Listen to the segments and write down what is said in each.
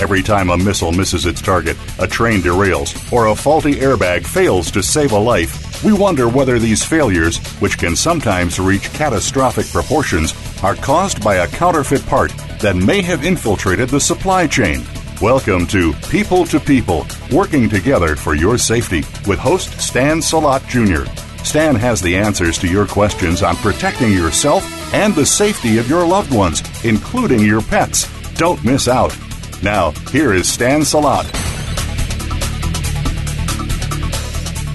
Every time a missile misses its target, a train derails, or a faulty airbag fails to save a life, we wonder whether these failures, which can sometimes reach catastrophic proportions, are caused by a counterfeit part that may have infiltrated the supply chain. Welcome to People, working together for your safety with host Stan Salot Jr. Stan has the answers to your questions on protecting yourself and the safety of your loved ones, including your pets. Don't miss out. Now, here is Stan Salot.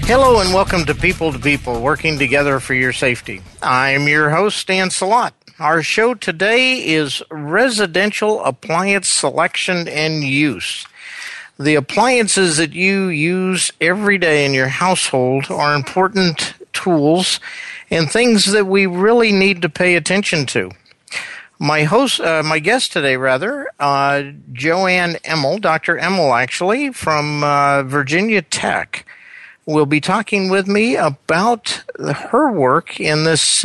Hello and welcome to People to People, working together for your safety. I am your host, Stan Salot. Our show today is Residential Appliance Selection and Use. The appliances that you use every day in your household are important tools and things that we really need to pay attention to. My guest today, JoAnn Emmel, Dr. Emmel, actually, from Virginia Tech, will be talking with me about her work in this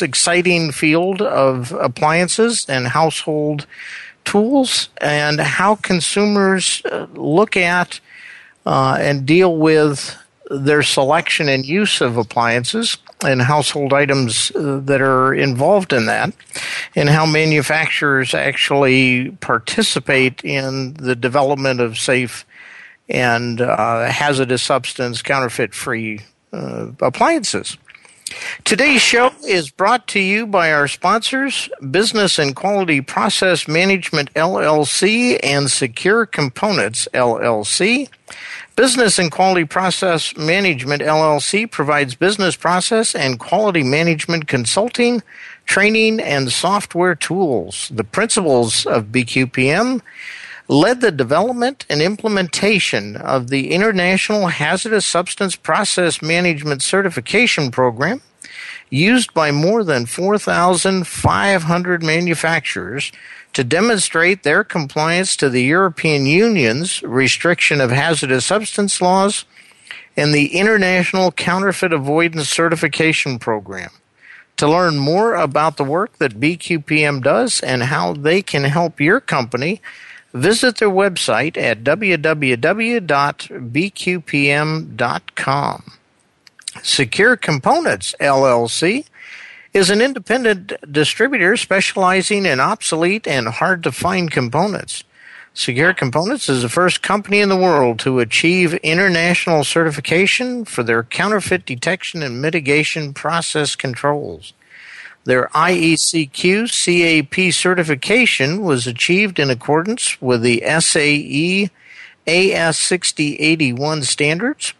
exciting field of appliances and household tools, and how consumers look at and deal with their selection and use of appliances and household items that are involved in that, and how manufacturers actually participate in the development of safe and hazardous substance counterfeit-free appliances. Today's show is brought to you by our sponsors, Business and Quality Process Management LLC and Secure Components LLC. Business and Quality Process Management LLC provides business process and quality management consulting, training, and software tools. The principles of BQPM led the development and implementation of the International Hazardous Substance Process Management Certification Program, used by more than 4,500 manufacturers to demonstrate their compliance to the European Union's restriction of hazardous substance laws and the International Counterfeit Avoidance Certification Program. To learn more about the work that BQPM does and how they can help your company, visit their website at www.bqpm.com. Secure Components LLC is an independent distributor specializing in obsolete and hard-to-find components. Secure Components is the first company in the world to achieve international certification for their counterfeit detection and mitigation process controls. Their IECQ CAP certification was achieved in accordance with the SAE AS6081 standards.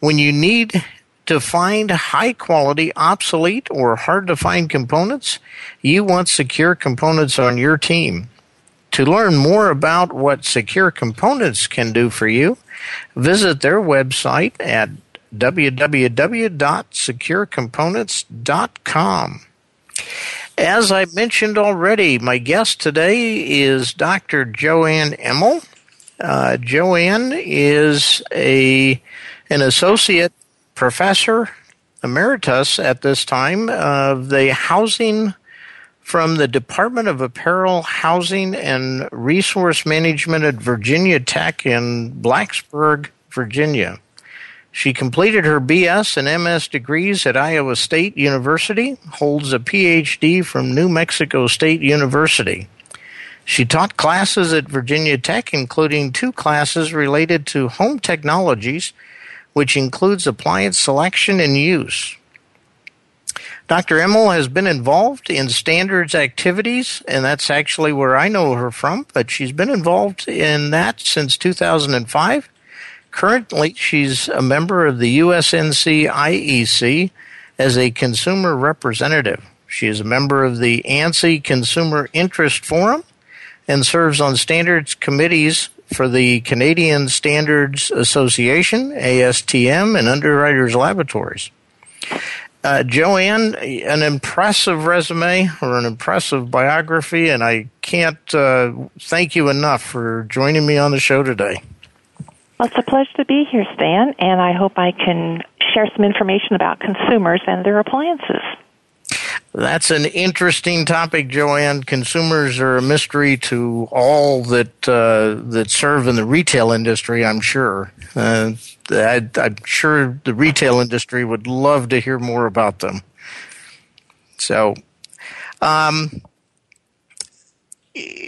When you need to find high-quality, obsolete, or hard-to-find components, you want Secure Components on your team. To learn more about what Secure Components can do for you, visit their website at www.securecomponents.com. As I mentioned already, my guest today is Dr. JoAnn Emmel. JoAnn is an associate professor emeritus at this time of the housing from the Department of Apparel, Housing, and Resource Management at Virginia Tech in Blacksburg, Virginia. She completed her BS and MS degrees at Iowa State University, holds a PhD from New Mexico State University. She taught classes at Virginia Tech, including two classes related to home technologies, which includes appliance selection and use. Dr. Emmel has been involved in standards activities, and that's actually where I know her from, but she's been involved in that since 2005. Currently, she's a member of the USNC IEC as a consumer representative. She is a member of the ANSI Consumer Interest Forum and serves on standards committees for the Canadian Standards Association, ASTM, and Underwriters Laboratories. JoAnn, an impressive resume or an impressive biography, and I can't thank you enough for joining me on the show today. Well, it's a pleasure to be here, Stan, and I hope I can share some information about consumers and their appliances. That's an interesting topic, JoAnn. Consumers are a mystery to all that serve in the retail industry, I'm sure. I'm sure the retail industry would love to hear more about them. So,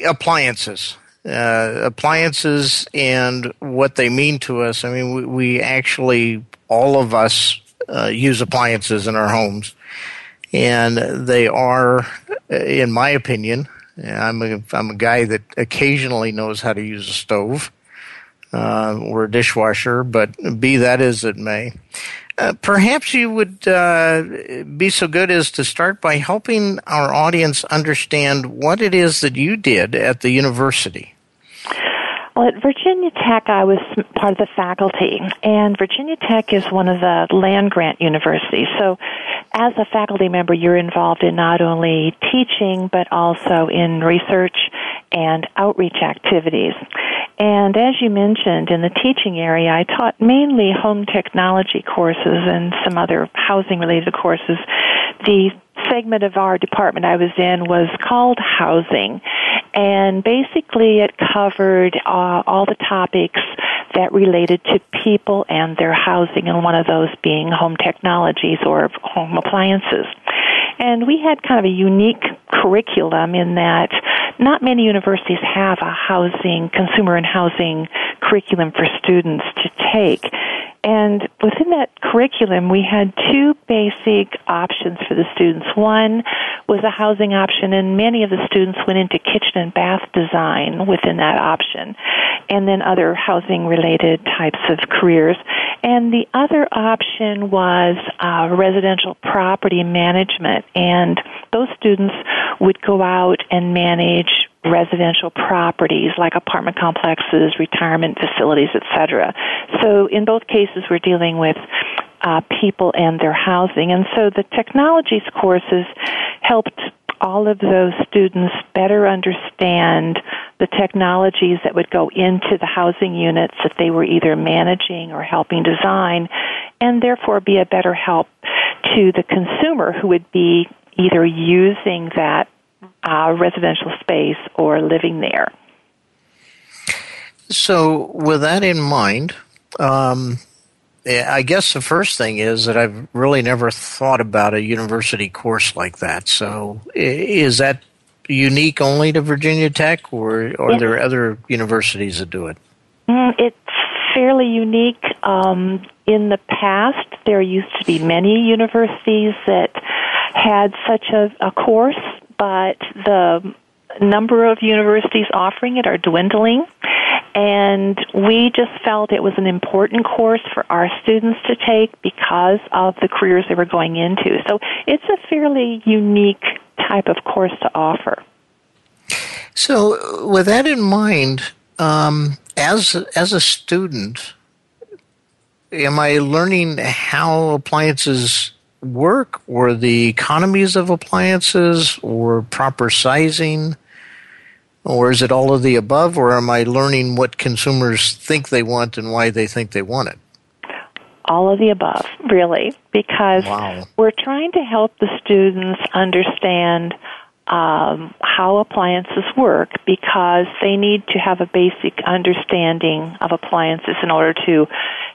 appliances. Appliances and what they mean to us. I mean, we actually, all of us, use appliances in our homes. And they are, in my opinion, I'm a guy that occasionally knows how to use a stove or a dishwasher, but be that as it may. Perhaps you would be so good as to start by helping our audience understand what it is that you did at the university. Well, at Virginia Tech, I was part of the faculty, and Virginia Tech is one of the land-grant universities. So as a faculty member, you're involved in not only teaching, but also in research and outreach activities. And as you mentioned, in the teaching area, I taught mainly home technology courses and some other housing-related courses. The segment of our department I was in was called Housing, and basically it covered all the topics that related to people and their housing, and one of those being home technologies or home appliances. And we had kind of a unique curriculum in that not many universities have a housing, consumer and housing curriculum for students to take. And within that curriculum, we had two basic options for the students. One was a housing option, and many of the students went into kitchen and bath design within that option, and then other housing-related types of careers. And the other option was residential property management, and those students would go out and manage residential properties like apartment complexes, retirement facilities, etc. So in both cases, we're dealing with people and their housing. And so the technologies courses helped all of those students better understand the technologies that would go into the housing units that they were either managing or helping design, and therefore be a better help to the consumer who would be either using that residential space or living there. So with that in mind, I guess the first thing is that I've really never thought about a university course like that. So is that unique only to Virginia Tech, or are there other universities that do it? It's fairly unique. In the past, there used to be many universities that had such a course, but the number of universities offering it are dwindling. And we just felt it was an important course for our students to take because of the careers they were going into. So it's a fairly unique type of course to offer. So with that in mind, as a student, am I learning how appliances work, or the economies of appliances, or proper sizing? Or is it all of the above, or am I learning what consumers think they want and why they think they want it? All of the above, really, because we're trying to help the students understand how appliances work, because they need to have a basic understanding of appliances in order to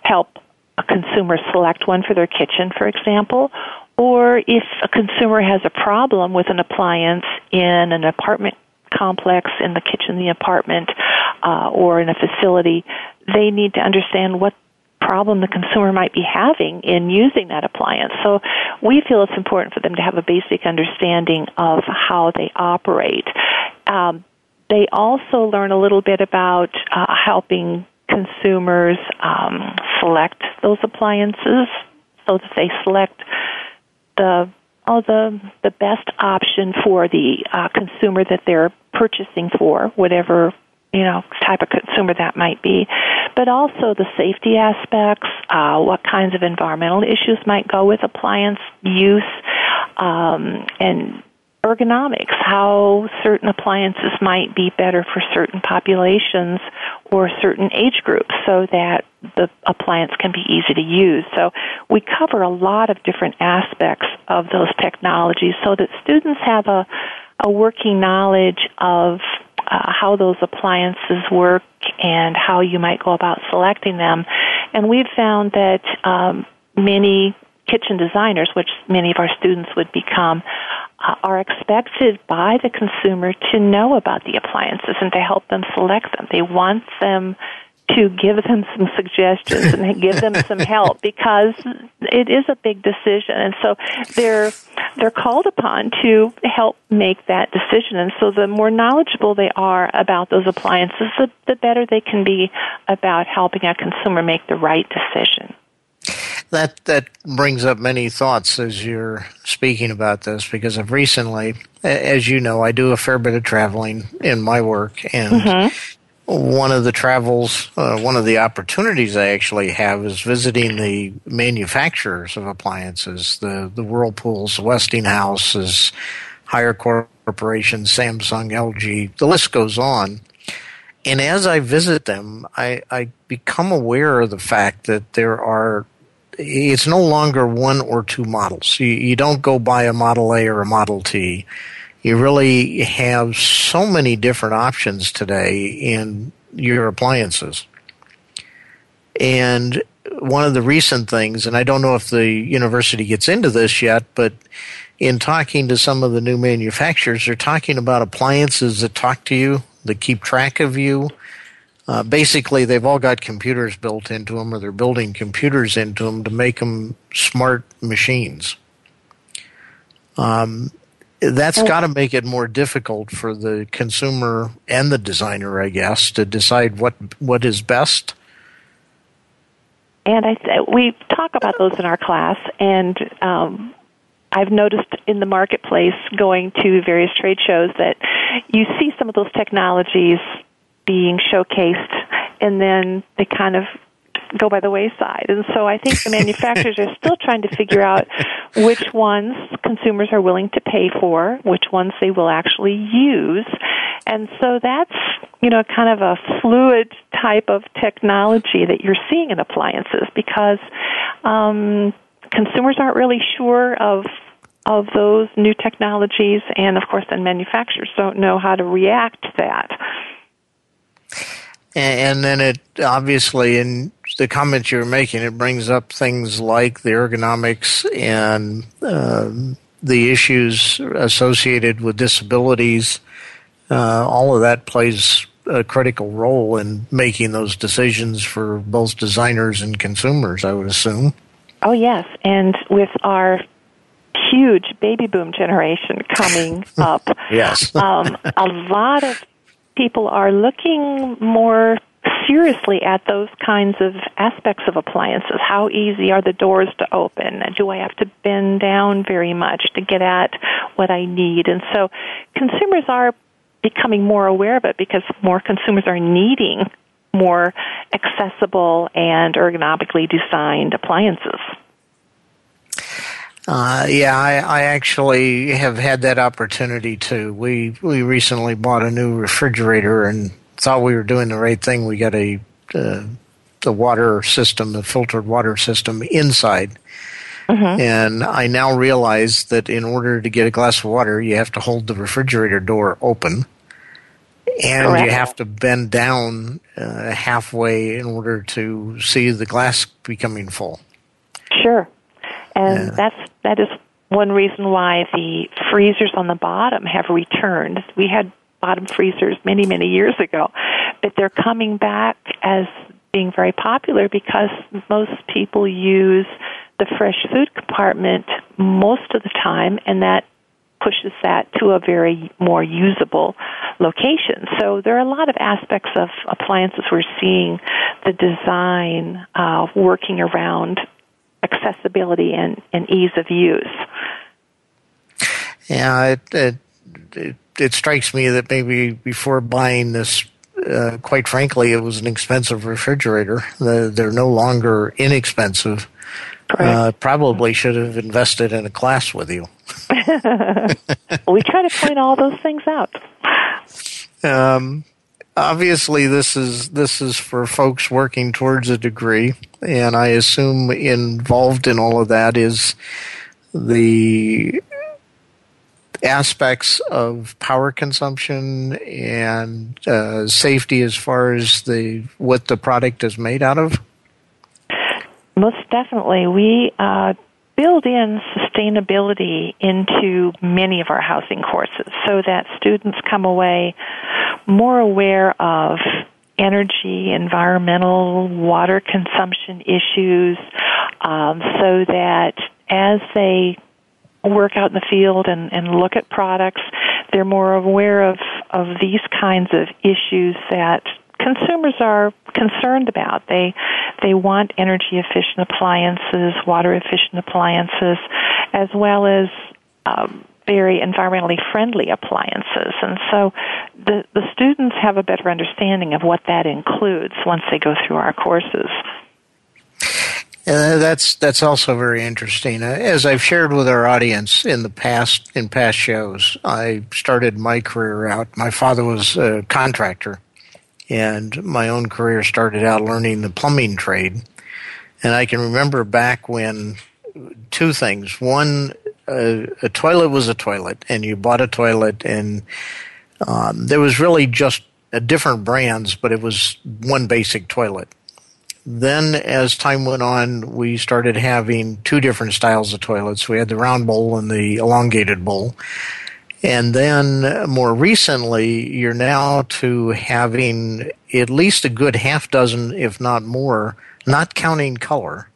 help a consumer select one for their kitchen, for example. Or if a consumer has a problem with an appliance in an apartment complex, in the kitchen, the apartment, or in a facility, they need to understand what problem the consumer might be having in using that appliance. So we feel it's important for them to have a basic understanding of how they operate. They also learn a little bit about helping consumers select those appliances, so that they select the best option for the consumer that they're purchasing for, whatever type of consumer that might be, but also the safety aspects, what kinds of environmental issues might go with appliance use, and ergonomics, how certain appliances might be better for certain populations or certain age groups so that the appliance can be easy to use. So we cover a lot of different aspects of those technologies so that students have a working knowledge of how those appliances work and how you might go about selecting them. And we've found that many kitchen designers, which many of our students would become, are expected by the consumer to know about the appliances and to help them select them. They want them to give them some suggestions and give them some help because it is a big decision. And so they're called upon to help make that decision. And so the more knowledgeable they are about those appliances, the better they can be about helping a consumer make the right decision. That brings up many thoughts as you're speaking about this, because I've recently, as you know, I do a fair bit of traveling in my work, and one of the travels, one of the opportunities I actually have is visiting the manufacturers of appliances, the Whirlpools, Westinghouses, higher corporations, Samsung, LG, the list goes on. And as I visit them, I become aware of the fact that it's no longer one or two models. You don't go buy a Model A or a Model T. You really have so many different options today in your appliances. And one of the recent things, and I don't know if the university gets into this yet, but in talking to some of the new manufacturers, they're talking about appliances that talk to you, that keep track of you. Basically, they've all got computers built into them, or they're building computers into them to make them smart machines. That's got to make it more difficult for the consumer and the designer, I guess, to decide what is best. And we talk about those in our class, and I've noticed in the marketplace going to various trade shows that you see some of those technologies being showcased, and then they kind of go by the wayside. And so I think the manufacturers are still trying to figure out which ones consumers are willing to pay for, which ones they will actually use. And so that's, kind of a fluid type of technology that you're seeing in appliances, because consumers aren't really sure of those new technologies, and of course then manufacturers don't know how to react to that. And then it obviously, in the comments you were making, it brings up things like the ergonomics and the issues associated with disabilities. All of that plays a critical role in making those decisions for both designers and consumers, I would assume. Oh, yes. And with our huge baby boom generation coming up, yes, a lot of people are looking more seriously at those kinds of aspects of appliances. How easy are the doors to open? Do I have to bend down very much to get at what I need? And so consumers are becoming more aware of it because more consumers are needing more accessible and ergonomically designed appliances. I actually have had that opportunity too. We recently bought a new refrigerator and thought we were doing the right thing. We got the water system, the filtered water system inside. And I now realize that in order to get a glass of water, you have to hold the refrigerator door open. And correct. You have to bend down halfway in order to see the glass becoming full. Sure. And that is one reason why the freezers on the bottom have returned. We had bottom freezers many, many years ago, but they're coming back as being very popular because most people use the fresh food compartment most of the time, and that pushes that to a very more usable location. So there are a lot of aspects of appliances we're seeing the design working around accessibility and ease of use. Yeah, it strikes me that maybe before buying this, quite frankly, it was an expensive refrigerator. They're no longer inexpensive. Probably should have invested in a class with you. We try to point all those things out. Obviously, this is for folks working towards a degree, and I assume involved in all of that is the aspects of power consumption and safety as far as what the product is made out of. Most definitely. We build in sustainability into many of our housing courses so that students come away more aware of energy, environmental, water consumption issues, so that as they work out in the field and look at products, they're more aware of these kinds of issues that consumers are concerned about. They want energy efficient appliances, water efficient appliances, as well as very environmentally friendly appliances. And so the students have a better understanding of what that includes once they go through our courses. That's also very interesting. As I've shared with our audience in past shows, I started my career out. My father was a contractor, and my own career started out learning the plumbing trade. And I can remember back when two things. One, a toilet was a toilet, and you bought a toilet, and there was really just different brands, but it was one basic toilet. Then, as time went on, we started having two different styles of toilets. We had the round bowl and the elongated bowl. And then more recently, you're now to having at least a good half dozen, if not more, not counting color.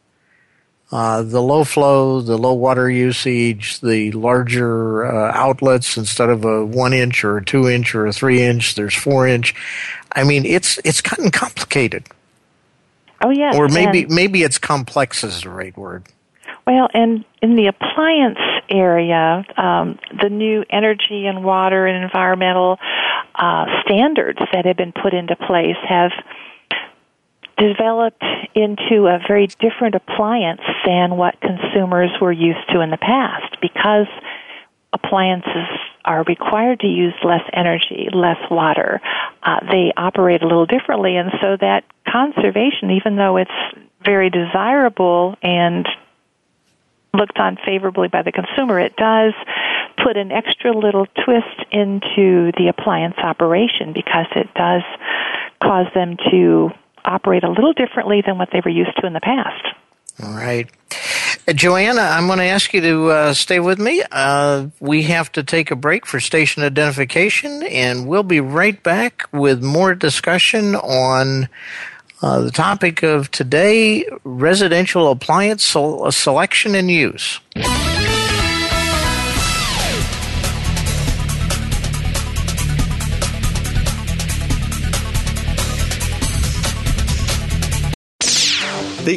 The low flow, the low water usage, the larger outlets instead of a 1-inch or a 2-inch or a 3-inch, there's 4-inch. I mean, it's gotten complicated. Oh, yes. Or maybe it's complex is the right word. Well, and in the appliance area, the new energy and water and environmental standards that have been put into place have developed into a very different appliance than what consumers were used to in the past, because appliances are required to use less energy, less water. They operate a little differently, and so that conservation, even though it's very desirable and looked on favorably by the consumer, it does put an extra little twist into the appliance operation, because it does cause them to operate a little differently than what they were used to in the past. All right. Joanna, I'm going to ask you to stay with me. We have to take a break for station identification, and we'll be right back with more discussion on the topic of today, residential appliance selection and use. The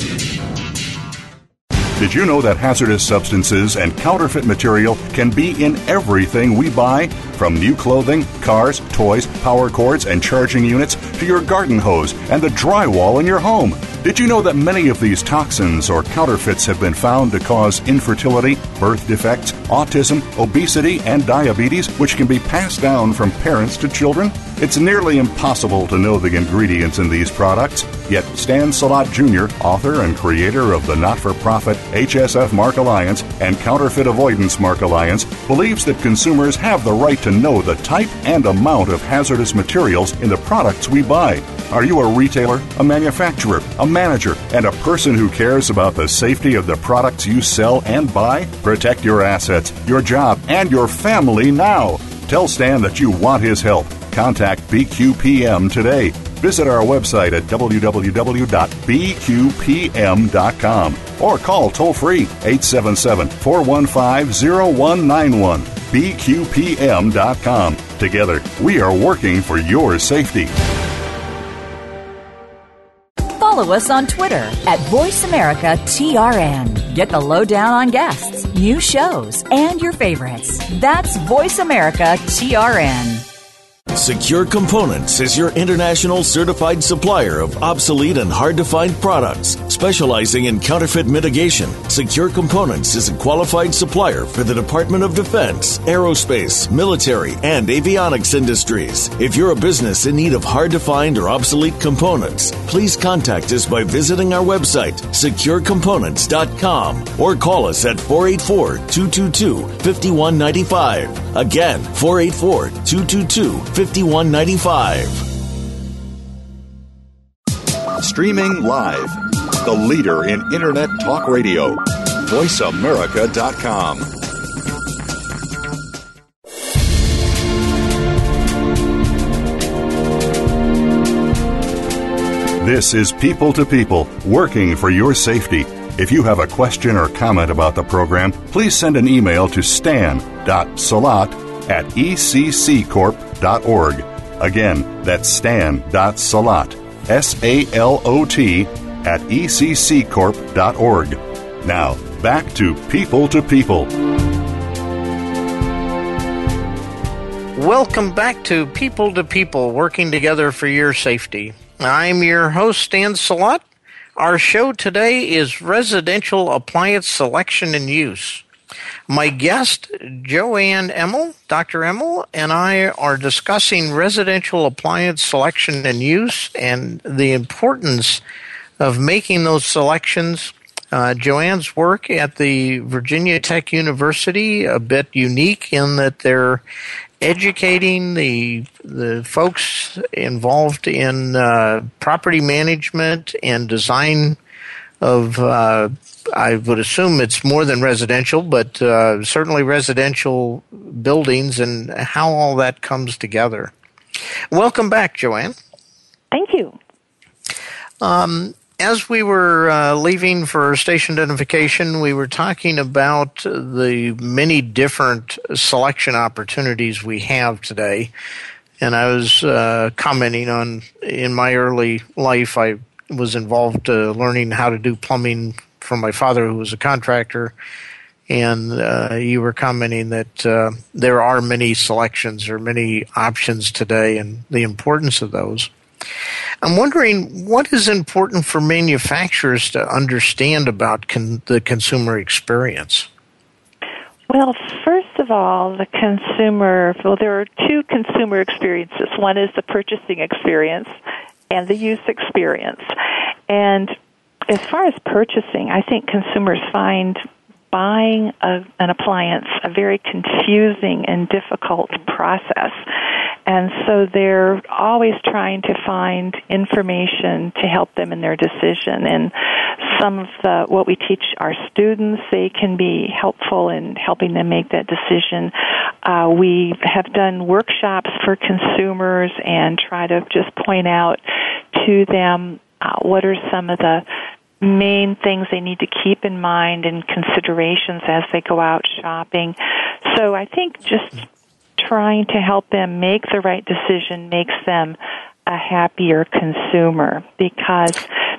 Did you know that hazardous substances and counterfeit material can be in everything we buy? From new clothing, cars, toys, power cords, and charging units to your garden hose and the drywall in your home. Did you know that many of these toxins or counterfeits have been found to cause infertility, birth defects, autism, obesity, and diabetes, which can be passed down from parents to children? It's nearly impossible to know the ingredients in these products. Yet Stan Salot Jr., author and creator of the not-for-profit HSF Mark Alliance and Counterfeit Avoidance Mark Alliance, believes that consumers have the right to know the type and amount of hazardous materials in the products we buy. Are you a retailer, a manufacturer, a manager, and a person who cares about the safety of the products you sell and buy? Protect your assets, your job, and your family now. Tell Stan that you want his help. Contact BQPM today. Visit our website at www.bqpm.com or call toll-free 877-415-0191, bqpm.com. Together, we are working for your safety. follow us on Twitter at VoiceAmericaTRN. Get the lowdown on guests, new shows, and your favorites. That's VoiceAmericaTRN. Secure Components is your international certified supplier of obsolete and hard-to-find products. Specializing in counterfeit mitigation, Secure Components is a qualified supplier for the Department of Defense, aerospace, military, and avionics industries. If you're a business in need of hard-to-find or obsolete components, please contact us by visiting our website, securecomponents.com, or call us at 484-222-5195. Again, 484-222-5195. Streaming live, the leader in Internet Talk Radio, VoiceAmerica.com. This is People to People, working for your safety. If you have a question or comment about the program, please send an email to stan.salot@ecccorp.org. Again, that's stan.salot, S-A-L-O-T, at ecccorp.org. Now, back to People to People. Welcome back to People, working together for your safety. I'm your host, Stan Salot. Our show today is Residential Appliance Selection and Use. My guest, JoAnn Emmel, Dr. Emmel, and I are discussing residential appliance selection and use and the importance of making those selections. JoAnn's work at the Virginia Tech University, a bit unique in that they're educating the folks involved in property management and design of I would assume it's more than residential, but certainly residential buildings and how all that comes together. Welcome back, JoAnn. Thank you. As we were leaving for station identification, we were talking about the many different selection opportunities we have today. And I was commenting on, in my early life, I was involved learning how to do plumbing from my father, who was a contractor, and you were commenting that there are many selections or many options today and the importance of those. I'm wondering what is important for manufacturers to understand about the consumer experience? Well, first of all, the consumer, well, there are two consumer experiences. One is the purchasing experience and the use experience. And as far as purchasing, I think consumers find buying an appliance a very confusing and difficult process. And so they're always trying to find information to help them in their decision. And some of what we teach our students, they can be helpful in helping them make that decision. We have done workshops for consumers and try to just point out to them what are some of the main things they need to keep in mind and considerations as they go out shopping. So I think just trying to help them make the right decision makes them a happier consumer, because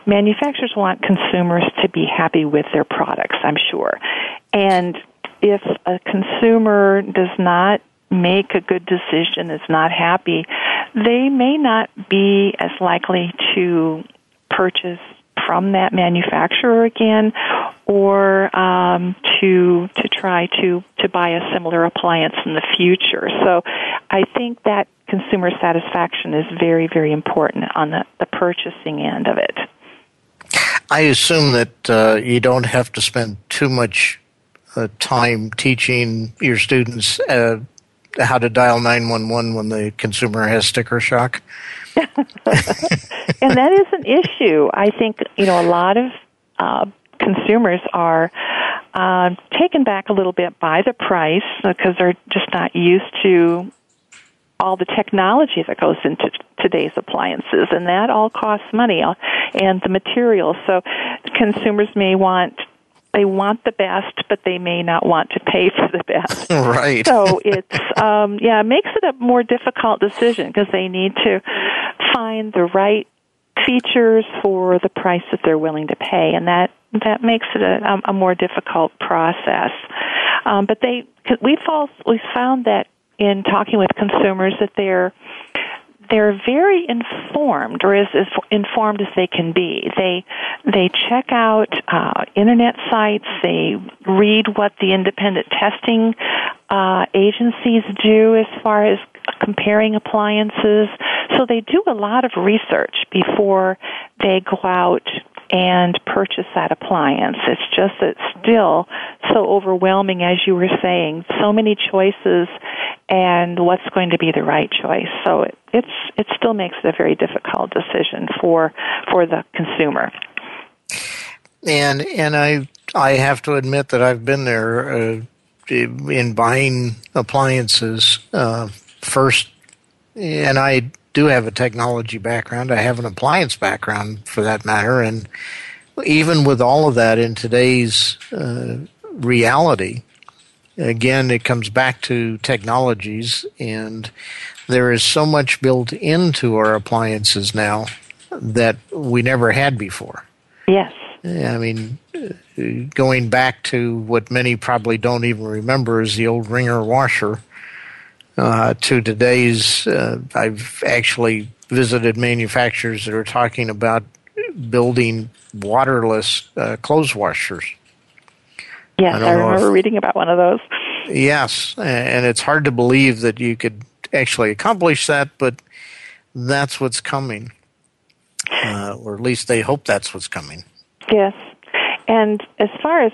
manufacturers want consumers to be happy with their products, I'm sure. And if a consumer does not make a good decision, is not happy, they may not be as likely to purchase from that manufacturer again, or to try to buy a similar appliance in the future. So I think that consumer satisfaction is very, very important on the purchasing end of it. I assume that you don't have to spend too much time teaching your students how to dial 911 when the consumer has sticker shock. And that is an issue. I think, a lot of consumers are taken back a little bit by the price because they're just not used to all the technology that goes into today's appliances, and that all costs money and the materials. So consumers they want the best, but they may not want to pay for the best. Right. So it's, it makes it a more difficult decision because they need to find the right features for the price that they're willing to pay, and that makes it a more difficult process. But we found that in talking with consumers that they're very informed, or as informed as they can be. They check out internet sites. They read what the independent testing agencies do as far as comparing appliances. So they do a lot of research before they go out and purchase that appliance. It's just that it's still so overwhelming, as you were saying, so many choices and what's going to be the right choice. So it still makes it a very difficult decision for the consumer. And I have to admit that I've been there in buying appliances first, and I do have a technology background. I have an appliance background, for that matter. And even with all of that in today's reality, again, it comes back to technologies, and there is so much built into our appliances now that we never had before. Yes. I mean, going back to what many probably don't even remember is the old Ringer washer. To today's, I've actually visited manufacturers that are talking about building waterless clothes washers. Yes, I remember reading about one of those. Yes, and it's hard to believe that you could actually accomplish that, but that's what's coming, or at least they hope that's what's coming. Yes, and as far as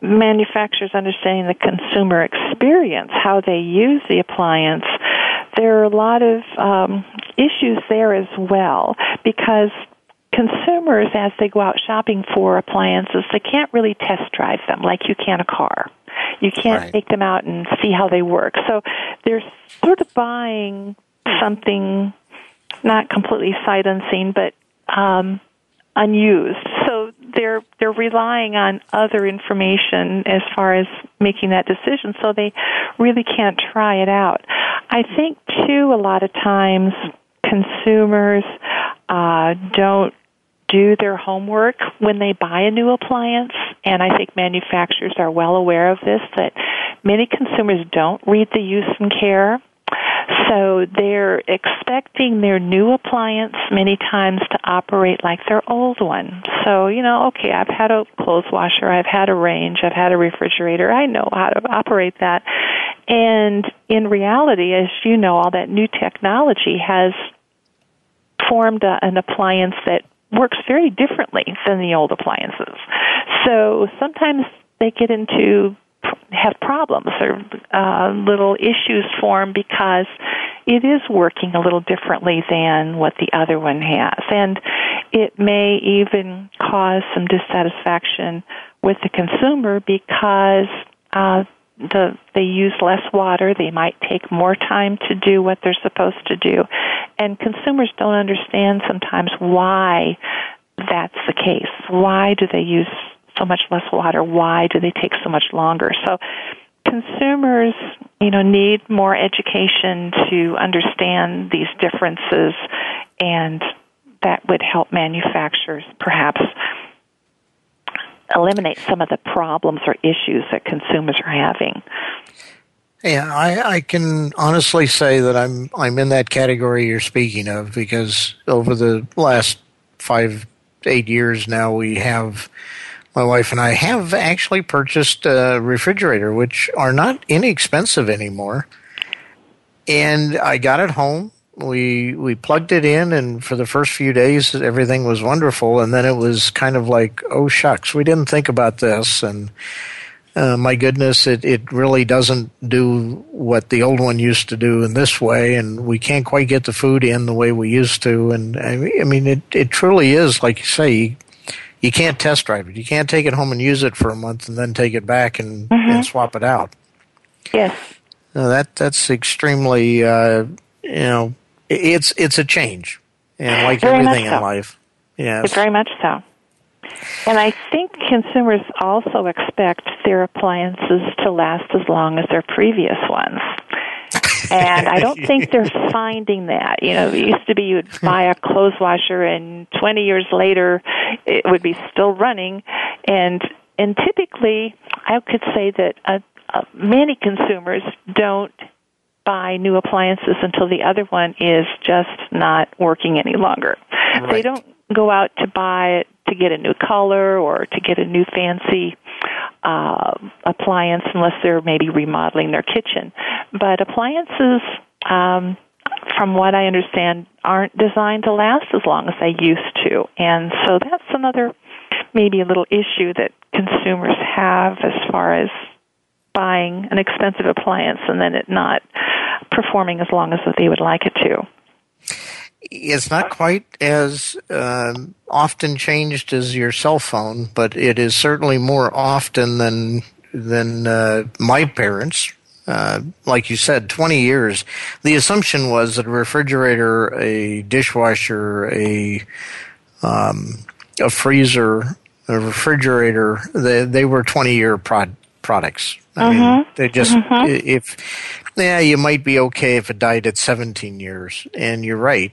manufacturers understanding the consumer experience, how they use the appliance, there are a lot of issues there as well, because consumers, as they go out shopping for appliances, they can't really test drive them like you can a car. You can't take them out and see how they work. So they're sort of buying something not completely sight unseen, but unused. So they're relying on other information as far as making that decision, so they really can't try it out. I think, too, a lot of times consumers don't do their homework when they buy a new appliance, and I think manufacturers are well aware of this, that many consumers don't read the use and care. So they're expecting their new appliance many times to operate like their old one. So, okay, I've had a clothes washer, I've had a range, I've had a refrigerator, I know how to operate that. And in reality, as you know, all that new technology has formed an appliance that works very differently than the old appliances. So sometimes they get into have problems or little issues form because it is working a little differently than what the other one has. And it may even cause some dissatisfaction with the consumer because they use less water, they might take more time to do what they're supposed to do. And consumers don't understand sometimes why that's the case. Why do they use so much less water? Why do they take so much longer? So consumers, need more education to understand these differences, and that would help manufacturers perhaps eliminate some of the problems or issues that consumers are having. Yeah, I can honestly say that I'm in that category you're speaking of, because over the last 5 to 8 years now my wife and I have actually purchased a refrigerator, which are not inexpensive anymore. And I got it home. We plugged it in, and for the first few days, everything was wonderful. And then it was kind of like, oh, shucks, we didn't think about this. And my goodness, it really doesn't do what the old one used to do in this way. And we can't quite get the food in the way we used to. And I mean, it truly is, like you say, you can't test drive it. You can't take it home and use it for a month and then take it back and swap it out. Yes. No, that's extremely, it's a change. And like very everything in life. Yes. Very much so. And I think consumers also expect their appliances to last as long as their previous ones. And I don't think they're finding that. You know, it used to be you would buy a clothes washer and 20 years later it would be still running. And typically I could say that many consumers don't buy new appliances until the other one is just not working any longer. Right. They don't go out to buy it to get a new color or to get a new fancy appliance unless they're maybe remodeling their kitchen. But appliances, from what I understand, aren't designed to last as long as they used to. And so that's another maybe a little issue that consumers have as far as buying an expensive appliance and then it not performing as long as they would like it to. It's not quite as often changed as your cell phone, but it is certainly more often than my parents. Like you said, 20 years. The assumption was that a refrigerator, a dishwasher, a freezer, a refrigerator, they were 20-year products. I mean, they just you might be okay if it died at 17 years, and you're right.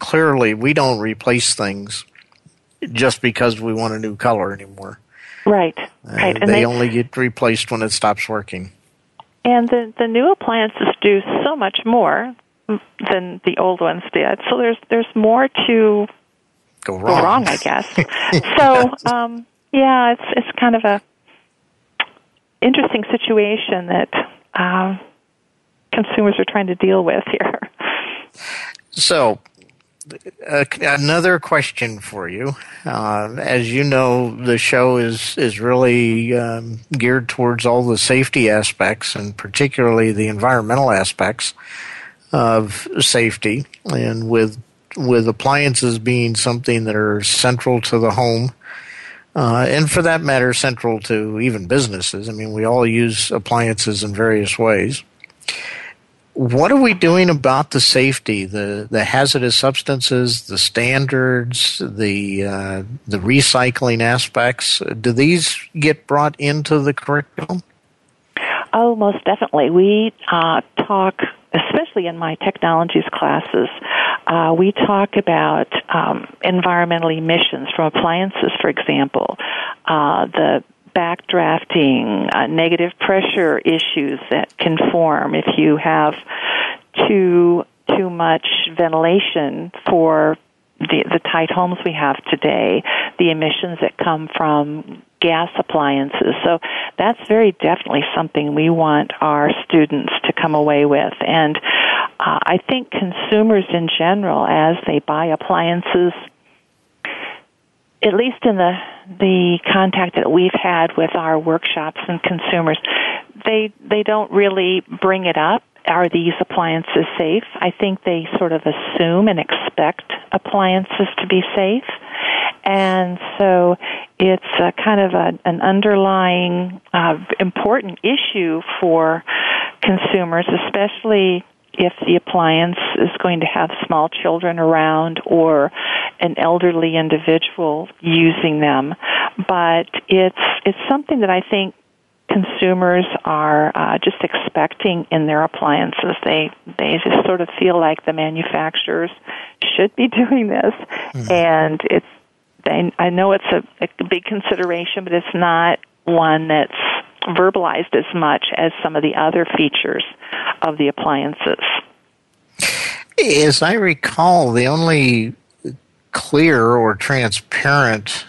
Clearly, we don't replace things just because we want a new color anymore. Right. And they only get replaced when it stops working. And the new appliances do so much more than the old ones did. So there's more to go wrong, I guess. So it's kind of a interesting situation that consumers are trying to deal with here. So, another question for you. As you know, the show is really geared towards all the safety aspects and particularly the environmental aspects of safety. And with appliances being something that are central to the home, and for that matter, central to even businesses. I mean, we all use appliances in various ways. What are we doing about the safety, the hazardous substances, the standards, the recycling aspects? Do these get brought into the curriculum? Oh, most definitely. We talk, especially in my technologies classes, we talk about environmental emissions from appliances, for example, the backdrafting, negative pressure issues that can form if you have too much ventilation for the tight homes we have today, the emissions that come from gas appliances. So that's very definitely something we want our students to come away with. And I think consumers in general, as they buy appliances, at least in the contact that we've had with our workshops and consumers, they don't really bring it up. Are these appliances safe? I think they sort of assume and expect appliances to be safe. And so it's a kind of an underlying important issue for consumers, especially if the appliance is going to have small children around or an elderly individual using them. But it's something that I think consumers are just expecting in their appliances. They just sort of feel like the manufacturers should be doing this, and I know it's a big consideration, but it's not one that's verbalized as much as some of the other features of the appliances. As I recall, the only clear or transparent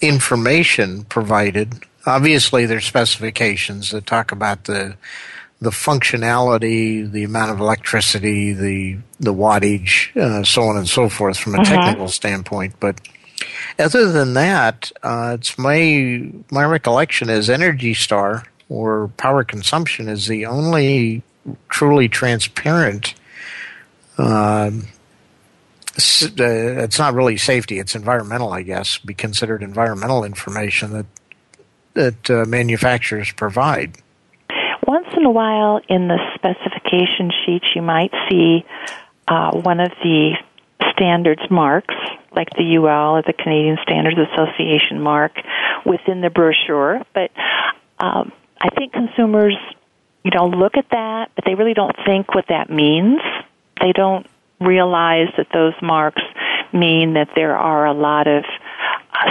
information provided, obviously there's specifications that talk about the functionality, the amount of electricity, the wattage, so on and so forth from a technical standpoint. But other than that, it's my recollection is Energy Star or power consumption is the only truly transparent it's not really safety, it's environmental, I guess, be considered environmental information that manufacturers provide. Once in a while in the specification sheets, you might see one of the standards marks, like the UL or the Canadian Standards Association mark within the brochure, but I think consumers you know, look at that, but they really don't think what that means. They don't realize that those marks mean that there are a lot of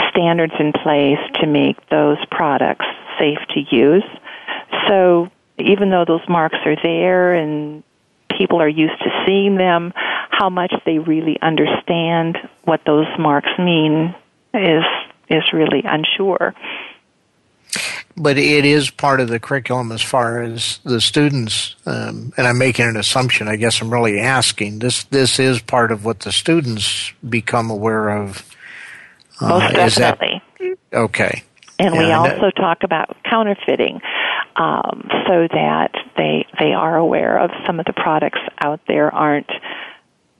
standards in place to make those products safe to use. So even though those marks are there and people are used to seeing them, how much they really understand what those marks mean is really unsure. But it is part of the curriculum as far as the students, and I'm making an assumption, I guess I'm really asking. This is part of what the students become aware of. Most definitely. Okay. And we also talk about counterfeiting so that they are aware of some of the products out there aren't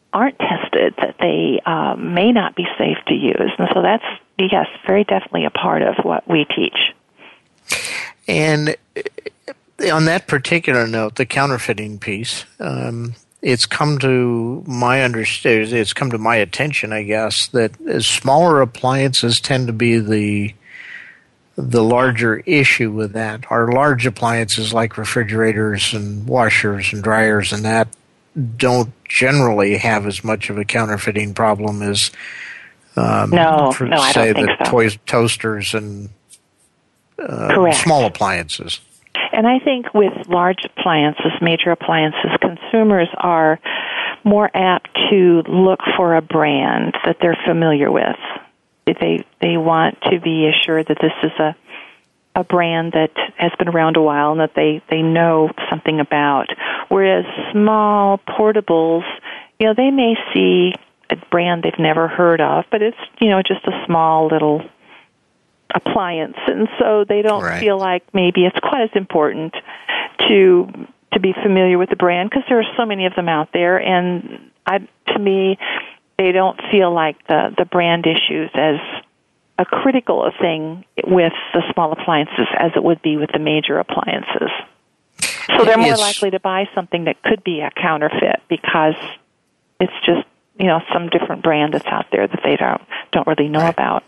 tested, that they may not be safe to use. And so that's, yes, very definitely a part of what we teach. And on that particular note, the counterfeiting piece, it's come to my attention, I guess, that smaller appliances tend to be the larger issue with that. Our large appliances like refrigerators and washers and dryers and that don't generally have as much of a counterfeiting problem as I don't think so. Toasters and small appliances. And I think with large appliances, major appliances, consumers are more apt to look for a brand that they're familiar with. They want to be assured that this is a brand that has been around a while and that they know something about. Whereas small portables, you know, they may see a brand they've never heard of, but it's, you know, just a small little appliance, and so they don't feel like maybe it's quite as important to be familiar with the brand because there are so many of them out there. And to me, they don't feel like the brand issues as a critical thing with the small appliances as it would be with the major appliances. So they're more likely to buy something that could be a counterfeit because it's just, you know, some different brand that's out there that they don't really know about.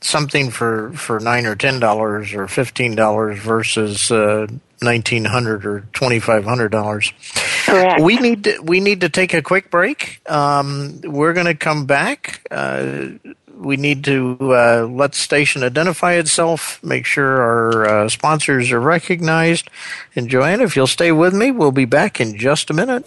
Something for $9 or $10 or $15 versus $1,900 or $2,500. Correct. We need to take a quick break. We're going to come back. We need to let the station identify itself, make sure our sponsors are recognized. And JoAnn, if you'll stay with me, we'll be back in just a minute.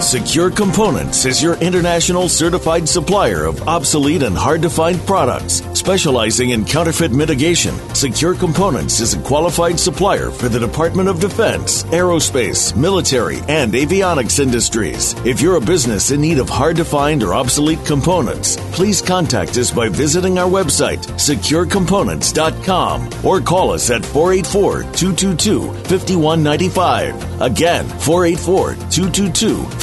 Secure Components is your international certified supplier of obsolete and hard-to-find products. Specializing in counterfeit mitigation, Secure Components is a qualified supplier for the Department of Defense, aerospace, military, and avionics industries. If you're a business in need of hard-to-find or obsolete components, please contact us by visiting our website, securecomponents.com, or call us at 484-222-5195. Again, 484-222-5195.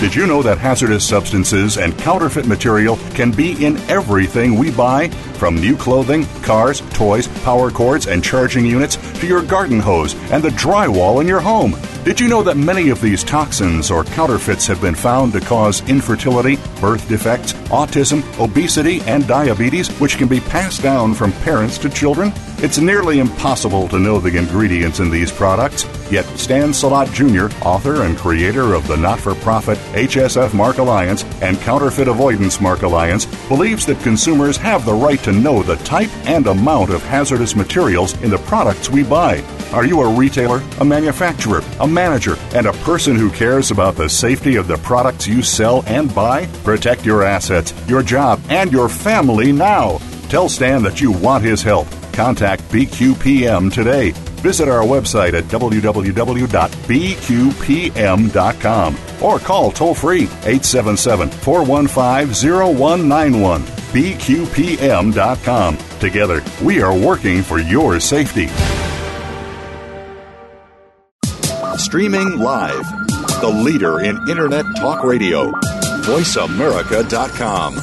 Did you know that hazardous substances and counterfeit material can be in everything we buy? From new clothing, cars, toys, power cords, and charging units to your garden hose and the drywall in your home. Did you know that many of these toxins or counterfeits have been found to cause infertility, birth defects, autism, obesity, and diabetes, which can be passed down from parents to children? It's nearly impossible to know the ingredients in these products. Yet Stan Salot Jr., author and creator of the not-for-profit HSF Mark Alliance and Counterfeit Avoidance Mark Alliance, believes that consumers have the right to know the type and amount of hazardous materials in the products we buy. Are you a retailer, a manufacturer, a manager, and a person who cares about the safety of the products you sell and buy? Protect your assets, your job, and your family now. Tell Stan that you want his help. Contact BQPM today. Visit our website at www.bqpm.com or call toll-free 877-415-0191, bqpm.com. Together, we are working for your safety. Streaming live, the leader in Internet Talk Radio, voiceamerica.com.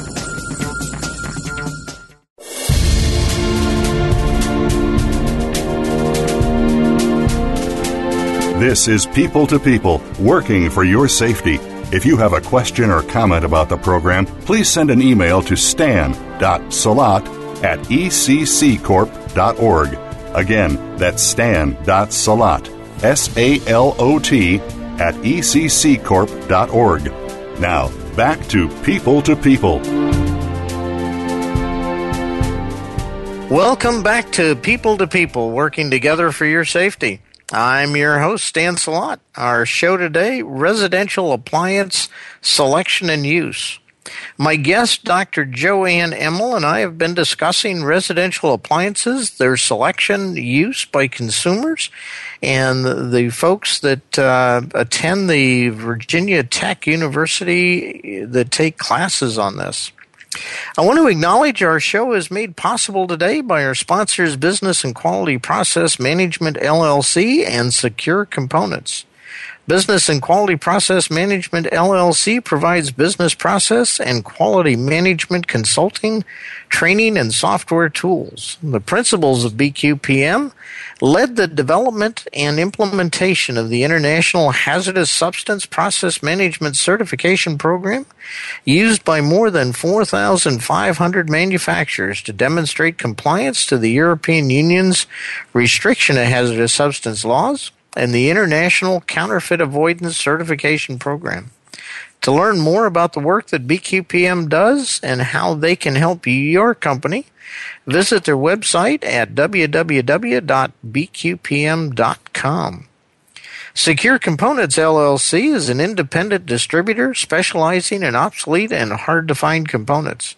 This is People to People, working for your safety. If you have a question or comment about the program, please send an email to stan.salot@ecccorp.org. Again, that's stan.salot, S-A-L-O-T, @ecccorp.org. Now, back to People. Welcome back to People, working together for your safety. I'm your host, Stan Salot. Our show today, Residential Appliance Selection and Use. My guest, Dr. JoAnn Emmel, and I have been discussing residential appliances, their selection, use by consumers, and the folks that attend the Virginia Tech University that take classes on this. I want to acknowledge our show is made possible today by our sponsors, Business and Quality Process Management LLC and Secure Components. Business and Quality Process Management LLC provides business process and quality management consulting, training, and software tools. The principles of BQPM led the development and implementation of the International Hazardous Substance Process Management Certification Program, used by more than 4,500 manufacturers to demonstrate compliance to the European Union's restriction of hazardous substance laws and the International Counterfeit Avoidance Certification Program. To learn more about the work that BQPM does and how they can help your company, visit their website at www.bqpm.com. Secure Components LLC is an independent distributor specializing in obsolete and hard-to-find components.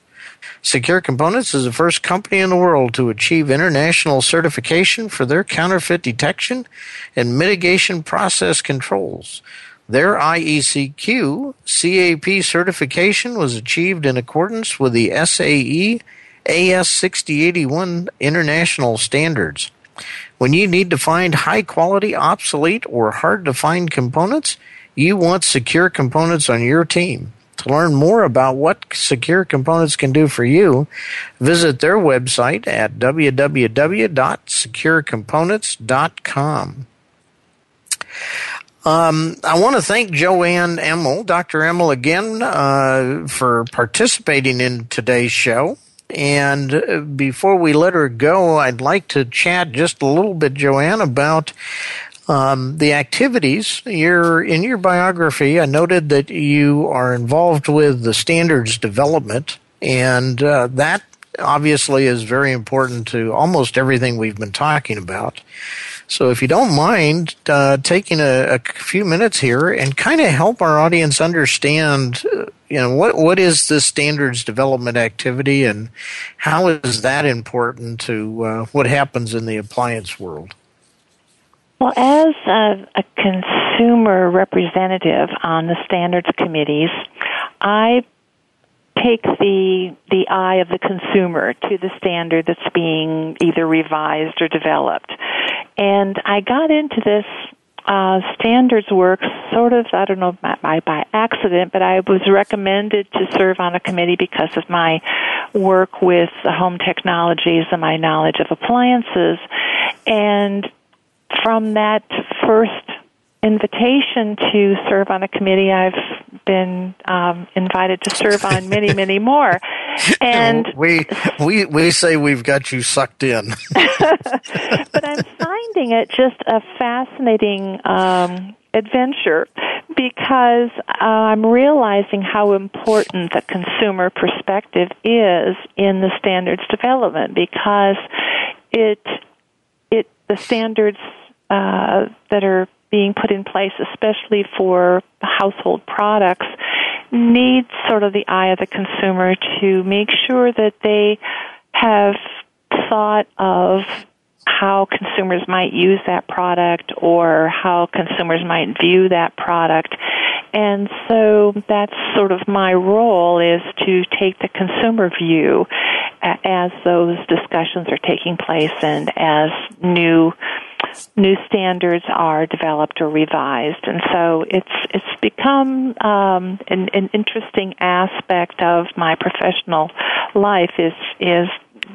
Secure Components is the first company in the world to achieve international certification for their counterfeit detection and mitigation process controls. Their IECQ CAP certification was achieved in accordance with the SAE AS6081 international standards. When you need to find high-quality, obsolete, or hard-to-find components, you want Secure Components on your team. To learn more about what Secure Components can do for you, visit their website at www.securecomponents.com. I want to thank JoAnn Emmel, Dr. Emmel, again for participating in today's show. And before we let her go, I'd like to chat just a little bit, JoAnn, about the activities. In your biography, I noted that you are involved with the standards development, and that obviously is very important to almost everything we've been talking about. So if you don't mind taking a few minutes here and kind of help our audience understand, what is this standards development activity and how is that important to what happens in the appliance world? Well, as a consumer representative on the standards committees, I take the eye of the consumer to the standard that's being either revised or developed. And I got into this standards work sort of, I don't know, by accident, but I was recommended to serve on a committee because of my work with home technologies and my knowledge of appliances. And from that first invitation to serve on a committee, I've been invited to serve on many, many more. And we say we've got you sucked in. But I'm finding it just a fascinating adventure because I'm realizing how important the consumer perspective is in the standards development, because the standards that are being put in place, especially for household products, need sort of the eye of the consumer to make sure that they have thought of how consumers might use that product or how consumers might view that product. And so that's sort of my role, is to take the consumer view as those discussions are taking place and as new standards are developed or revised. And so it's become an interesting aspect of my professional life is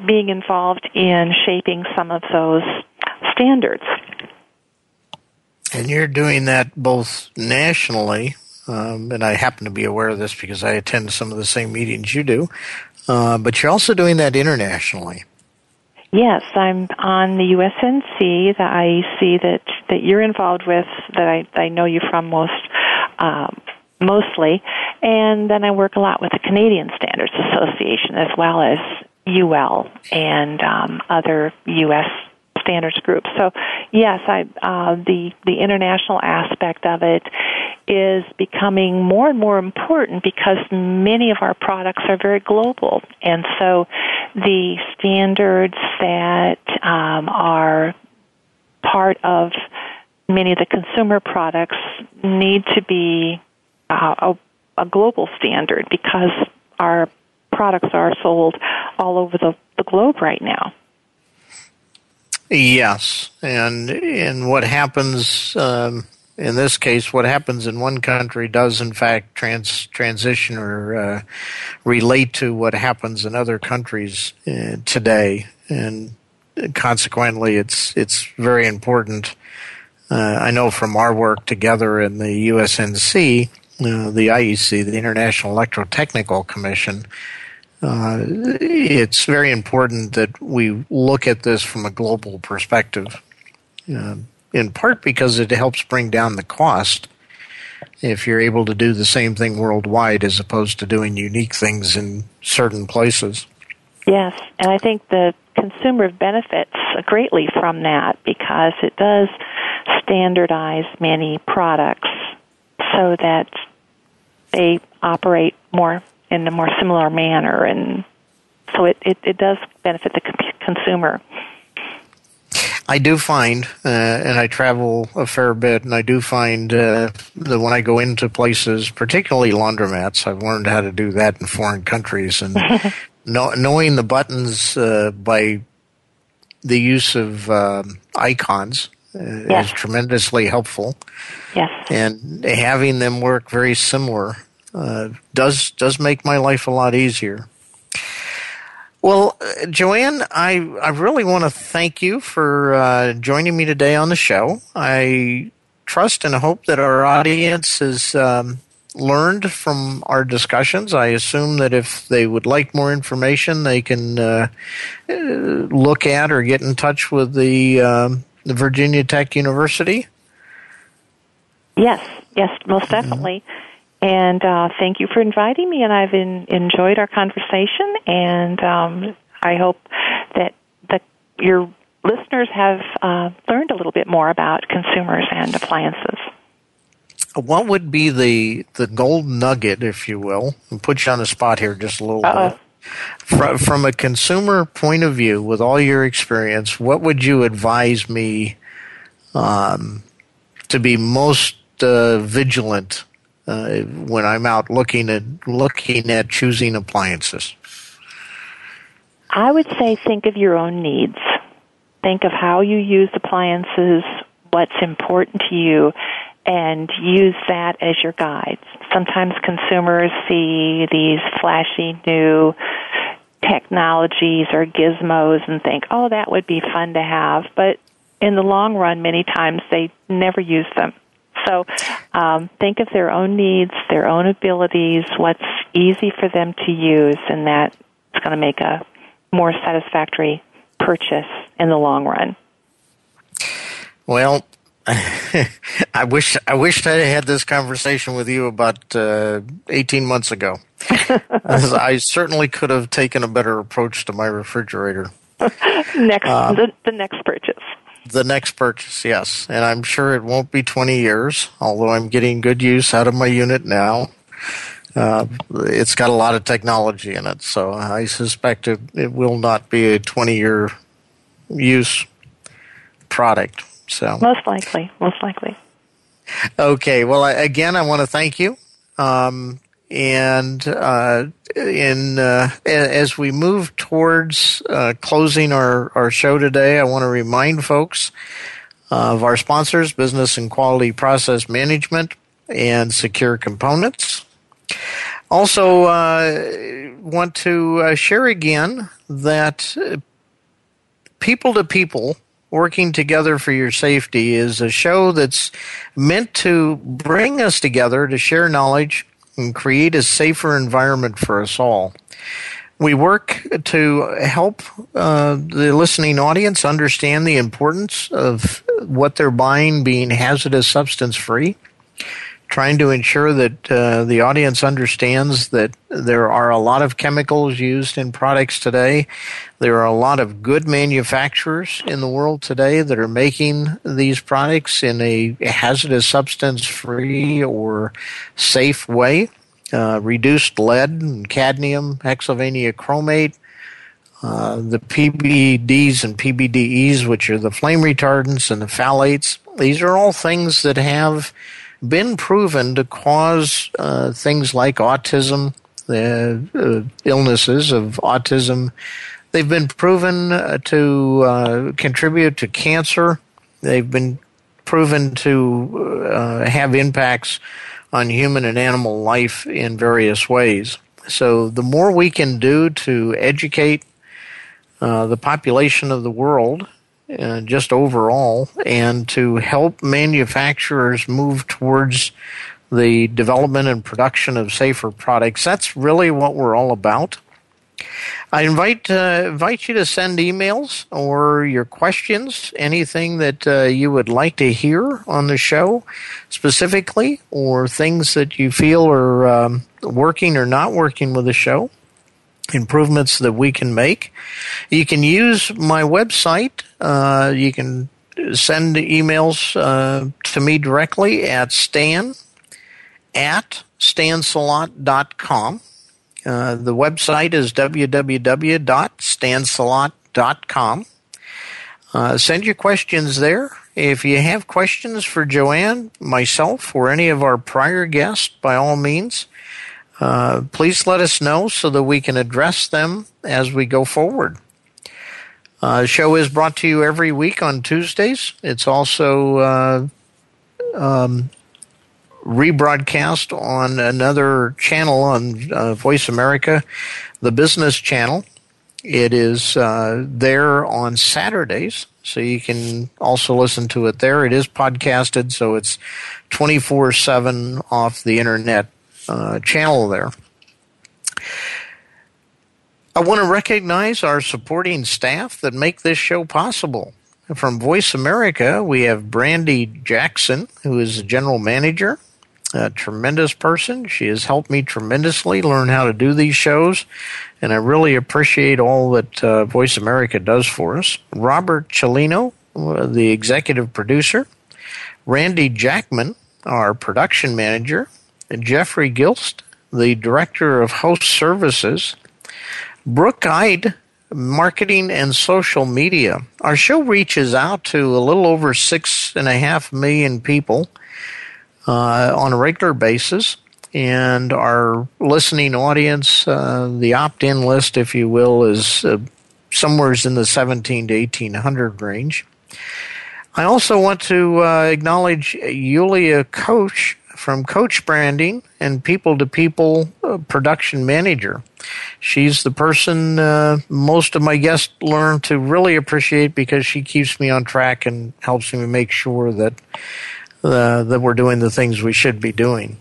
being involved in shaping some of those standards. And you're doing that both nationally, and I happen to be aware of this because I attend some of the same meetings you do, but you're also doing that internationally. Yes, I'm on the USNC, the IEC that you're involved with, that I know you from mostly, and then I work a lot with the Canadian Standards Association as well as UL and other U.S. standards groups. So, yes, the international aspect of it is becoming more and more important because many of our products are very global, and so the standards that are part of many of the consumer products need to be a global standard because our products are sold all over the globe right now. Yes, and what happens in this case, what happens in one country does in fact transition or relate to what happens in other countries today, and consequently, it's very important. I know from our work together in the USNC, the IEC, the International Electrotechnical Commission. It's very important that we look at this from a global perspective, in part because it helps bring down the cost if you're able to do the same thing worldwide as opposed to doing unique things in certain places. Yes, and I think the consumer benefits greatly from that because it does standardize many products so that they operate more in a more similar manner, and so it does benefit the consumer. I do find, and I travel a fair bit, and I do find that when I go into places, particularly laundromats, I've learned how to do that in foreign countries, and knowing the buttons by the use of icons, yes, is tremendously helpful. Yes, and having them work very similar does make my life a lot easier. Well, JoAnn, I really want to thank you for joining me today on the show. I trust and hope that our audience has learned from our discussions. I assume that if they would like more information, they can look at or get in touch with the Virginia Tech University. Yes, most definitely. And thank you for inviting me, and I've enjoyed our conversation, and I hope that your listeners have learned a little bit more about consumers and appliances. What would be the gold nugget, if you will? I'll put you on the spot here just a little bit. From a consumer point of view, with all your experience, what would you advise me to be most vigilant when I'm out looking at choosing appliances? I would say think of your own needs. Think of how you use appliances, what's important to you, and use that as your guide. Sometimes consumers see these flashy new technologies or gizmos and think, oh, that would be fun to have. But in the long run, many times they never use them. So think of their own needs, their own abilities, what's easy for them to use, and that's going to make a more satisfactory purchase in the long run. Well, I wish I had this conversation with you about 18 months ago. I certainly could have taken a better approach to my refrigerator. The next purchase. The next purchase, yes. And I'm sure it won't be 20 years, although I'm getting good use out of my unit now. It's got a lot of technology in it, so I suspect it will not be a 20-year use. product. So most likely. Okay. Well, again, I want to thank you. As we move towards closing our show today, I want to remind folks of our sponsors, Business and Quality Process Management and Secure Components. Also, want to share again that people-to-people working together for your safety is a show that's meant to bring us together to share knowledge and create a safer environment for us all. We work to help the listening audience understand the importance of what they're buying being hazardous substance-free, trying to ensure that the audience understands that there are a lot of chemicals used in products today. There are a lot of good manufacturers in the world today that are making these products in a hazardous substance-free or safe way. Reduced lead and cadmium, hexylvania chromate, the PBDs and PBDEs, which are the flame retardants and the phthalates. These are all things that have been proven to cause things like autism, the illnesses of autism. They've been proven to contribute to cancer. They've been proven to have impacts on human and animal life in various ways. So the more we can do to educate the population of the world just overall, and to help manufacturers move towards the development and production of safer products. That's really what we're all about. I invite you to send emails or your questions, anything that you would like to hear on the show specifically, or things that you feel are working or not working with the show, improvements that we can make. You can use my website. You can send emails to me directly at stan@stansalot.com. The website is www.stansalot.com. Send your questions there. If you have questions for JoAnn, myself, or any of our prior guests, by all means, please let us know so that we can address them as we go forward. The show is brought to you every week on Tuesdays. It's also rebroadcast on another channel on Voice America, the Business Channel. It is there on Saturdays, so you can also listen to it there. It is podcasted, so it's 24/7 off the internet channel there. I want to recognize our supporting staff that make this show possible. From Voice America, we have Brandy Jackson, who is the general manager, a tremendous person. She has helped me tremendously learn how to do these shows, and I really appreciate all that Voice America does for us. Robert Cellino, the executive producer. Randy Jackman, our production manager. And Jeffrey Gilst, the director of host services. Brooke Eide, marketing and social media. Our show reaches out to a little over 6.5 million people on a regular basis, and our listening audience, the opt-in list, if you will, is somewhere in the 17 to 1,800 range. I also want to acknowledge Yulia Koch from Coach Branding and People-to-People Production Manager. She's the person most of my guests learn to really appreciate because she keeps me on track and helps me make sure that that we're doing the things we should be doing.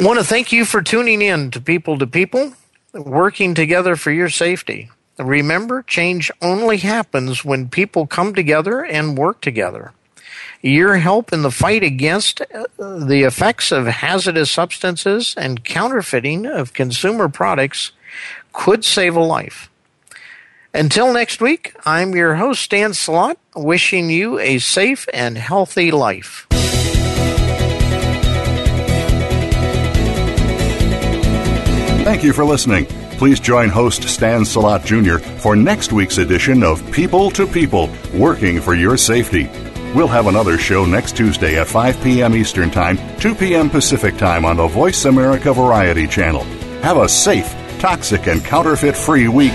I want to thank you for tuning in to People, working together for your safety. Remember, change only happens when people come together and work together. Your help in the fight against the effects of hazardous substances and counterfeiting of consumer products could save a life. Until next week, I'm your host, Stan Salot, wishing you a safe and healthy life. Thank you for listening. please join host Stan Salot Jr. for next week's edition of People to People, Working for Your Safety. We'll have another show next Tuesday at 5 p.m. Eastern Time, 2 p.m. Pacific Time on the Voice America Variety Channel. Have a safe, toxic, and counterfeit-free week.